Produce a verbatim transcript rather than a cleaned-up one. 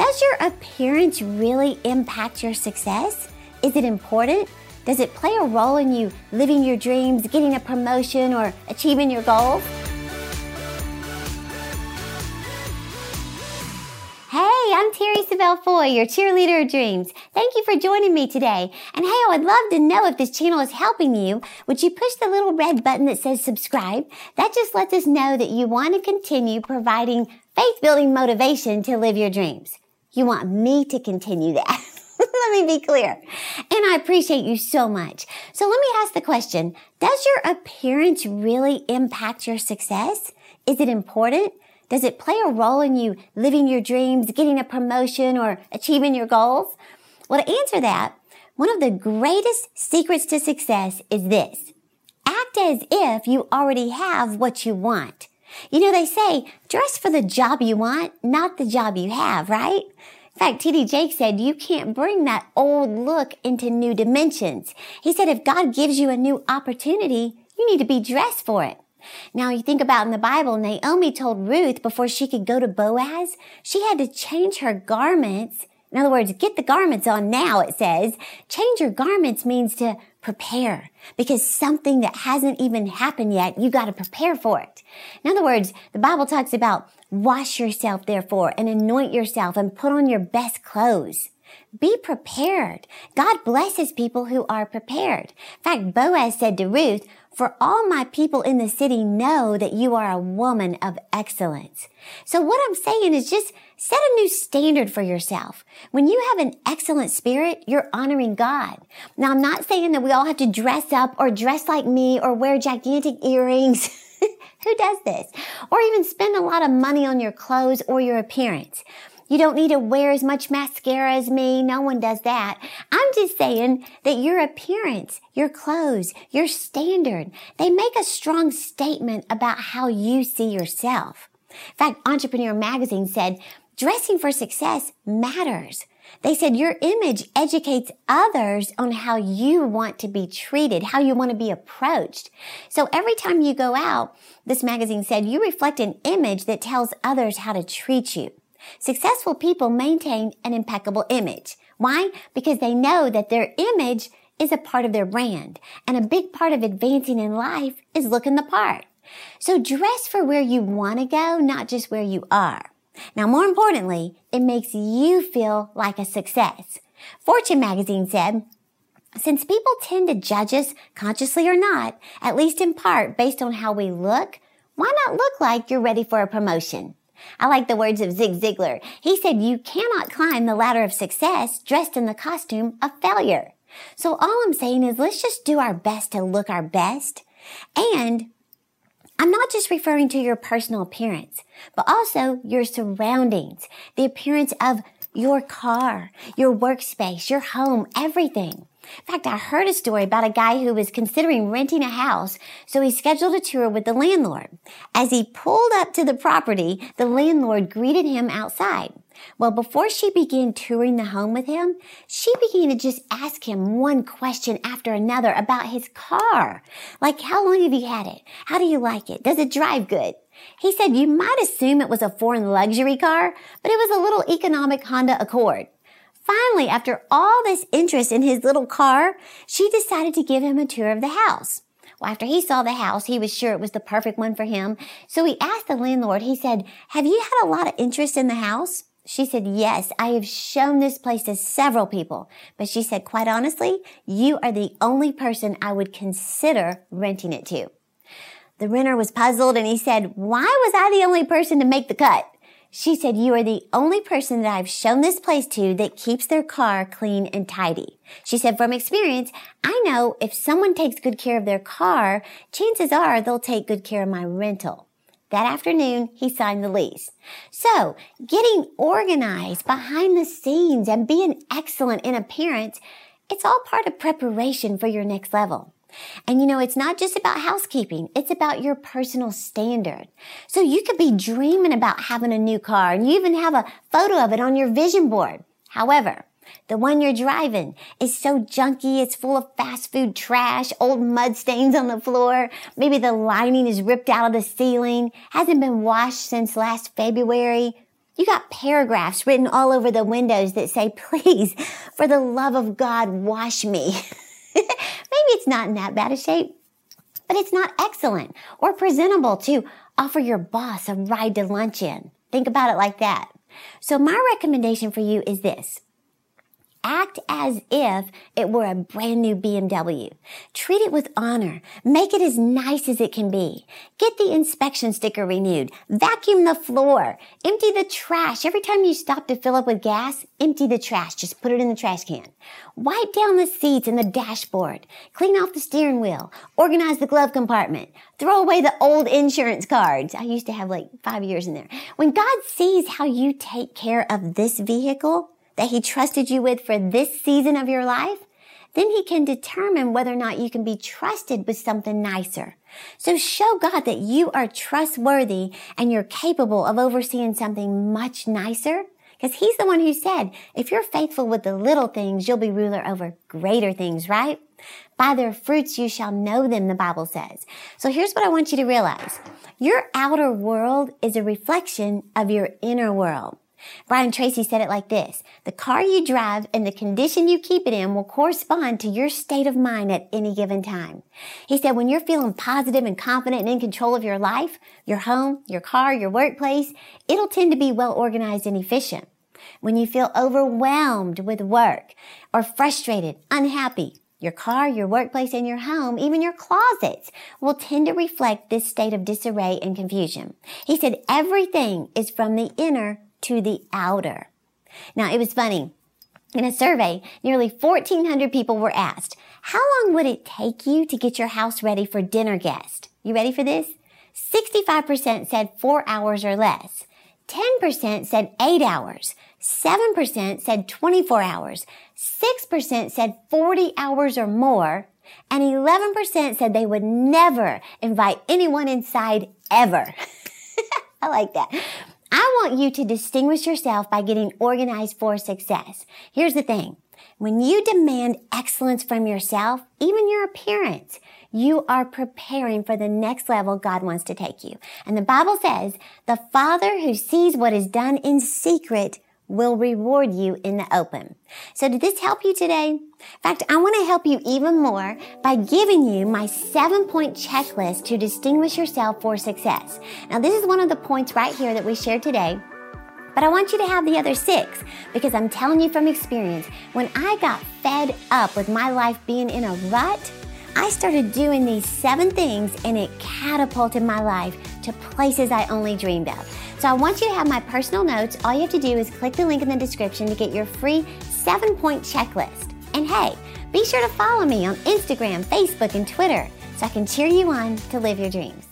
Does your appearance really impact your success? Is it important? Does it play a role in you living your dreams, getting a promotion, or achieving your goals? Hey, I'm Terri Savelle Foy, your cheerleader of dreams. Thank you for joining me today. And hey, I would love to know if this channel is helping you. Would you push the little red button that says subscribe? That just lets us know that you want to continue providing faith-building motivation to live your dreams. You want me to continue that. Let me be clear. And I appreciate you so much. So let me ask the question, does your appearance really impact your success? Is it important? Does it play a role in you living your dreams, getting a promotion, or achieving your goals? Well, to answer that, one of the greatest secrets to success is this. Act as if you already have what you want. You know, they say, dress for the job you want, not the job you have, right? In fact, T D Jakes said, you can't bring that old look into new dimensions. He said, if God gives you a new opportunity, you need to be dressed for it. Now, you think about in the Bible, Naomi told Ruth before she could go to Boaz, she had to change her garments. In other words, get the garments on now, it says. Change your garments means to prepare, because something that hasn't even happened yet, you got to prepare for it. In other words, the Bible talks about wash yourself, therefore, and anoint yourself and put on your best clothes. Be prepared. God blesses people who are prepared. In fact, Boaz said to Ruth, for all my people in the city know that you are a woman of excellence. So what I'm saying is just set a new standard for yourself. When you have an excellent spirit, you're honoring God. Now, I'm not saying that we all have to dress up or dress like me or wear gigantic earrings. Who does this? Or even spend a lot of money on your clothes or your appearance. You don't need to wear as much mascara as me. No one does that. I'm just saying that your appearance, your clothes, your standard, they make a strong statement about how you see yourself. In fact, Entrepreneur Magazine said, dressing for success matters. They said your image educates others on how you want to be treated, how you want to be approached. So every time you go out, this magazine said, you reflect an image that tells others how to treat you. Successful people maintain an impeccable image. Why? Because they know that their image is a part of their brand, and a big part of advancing in life is looking the part. So dress for where you want to go, not just where you are. Now, more importantly, it makes you feel like a success. Fortune Magazine said, since people tend to judge us, consciously or not, at least in part based on how we look, why not look like you're ready for a promotion? I like the words of Zig Ziglar. He said, you cannot climb the ladder of success dressed in the costume of failure. So all I'm saying is let's just do our best to look our best. And I'm not just referring to your personal appearance, but also your surroundings, the appearance of your car, your workspace, your home, everything. In fact, I heard a story about a guy who was considering renting a house, so he scheduled a tour with the landlord. As he pulled up to the property, the landlord greeted him outside. Well, before she began touring the home with him, she began to just ask him one question after another about his car. Like, how long have you had it? How do you like it? Does it drive good? He said, you might assume it was a foreign luxury car, but it was a little economic Honda Accord. Finally, after all this interest in his little car, she decided to give him a tour of the house. Well, after he saw the house, he was sure it was the perfect one for him. So he asked the landlord, he said, have you had a lot of interest in the house? She said, yes, I have shown this place to several people. But she said, quite honestly, you are the only person I would consider renting it to. The renter was puzzled and he said, why was I the only person to make the cut? She said, you are the only person that I've shown this place to that keeps their car clean and tidy. She said, from experience, I know if someone takes good care of their car, chances are they'll take good care of my rental. That afternoon, he signed the lease. So, getting organized behind the scenes and being excellent in appearance, it's all part of preparation for your next level. And you know, it's not just about housekeeping. It's about your personal standard. So you could be dreaming about having a new car and you even have a photo of it on your vision board. However, the one you're driving is so junky, it's full of fast food trash, old mud stains on the floor. Maybe the lining is ripped out of the ceiling, hasn't been washed since last February. You got paragraphs written all over the windows that say, please, for the love of God, wash me. Maybe it's not in that bad a shape, but it's not excellent or presentable to offer your boss a ride to lunch in. Think about it like that. So my recommendation for you is this. Act as if it were a brand new B M W. Treat it with honor. Make it as nice as it can be. Get the inspection sticker renewed. Vacuum the floor. Empty the trash. Every time you stop to fill up with gas, empty the trash. Just put it in the trash can. Wipe down the seats and the dashboard. Clean off the steering wheel. Organize the glove compartment. Throw away the old insurance cards. I used to have like five years in there. When God sees how you take care of this vehicle that he trusted you with for this season of your life, then he can determine whether or not you can be trusted with something nicer. So show God that you are trustworthy and you're capable of overseeing something much nicer, because he's the one who said, if you're faithful with the little things, you'll be ruler over greater things, right? By their fruits you shall know them, the Bible says. So here's what I want you to realize. Your outer world is a reflection of your inner world. Brian Tracy said it like this, the car you drive and the condition you keep it in will correspond to your state of mind at any given time. He said when you're feeling positive and confident and in control of your life, your home, your car, your workplace, it'll tend to be well organized and efficient. When you feel overwhelmed with work or frustrated, unhappy, your car, your workplace, and your home, even your closets, will tend to reflect this state of disarray and confusion. He said everything is from the inner to the outer. Now, it was funny. In a survey, nearly fourteen hundred people were asked, how long would it take you to get your house ready for dinner guests? You ready for this? sixty-five percent said four hours or less. ten percent said eight hours. seven percent said twenty-four hours. six percent said forty hours or more. And eleven percent said they would never invite anyone inside ever. I like that. I want you to distinguish yourself by getting organized for success. Here's the thing. When you demand excellence from yourself, even your appearance, you are preparing for the next level God wants to take you. And the Bible says, the Father who sees what is done in secret will reward you in the open. So did this help you today? In fact, I want to help you even more by giving you my seven-point checklist to distinguish yourself for success. Now, this is one of the points right here that we shared today, but I want you to have the other six because I'm telling you from experience, when I got fed up with my life being in a rut, I started doing these seven things and it catapulted my life to places I only dreamed of. So I want you to have my personal notes. All you have to do is click the link in the description to get your free seven-point checklist. And hey, be sure to follow me on Instagram, Facebook, and Twitter so I can cheer you on to live your dreams.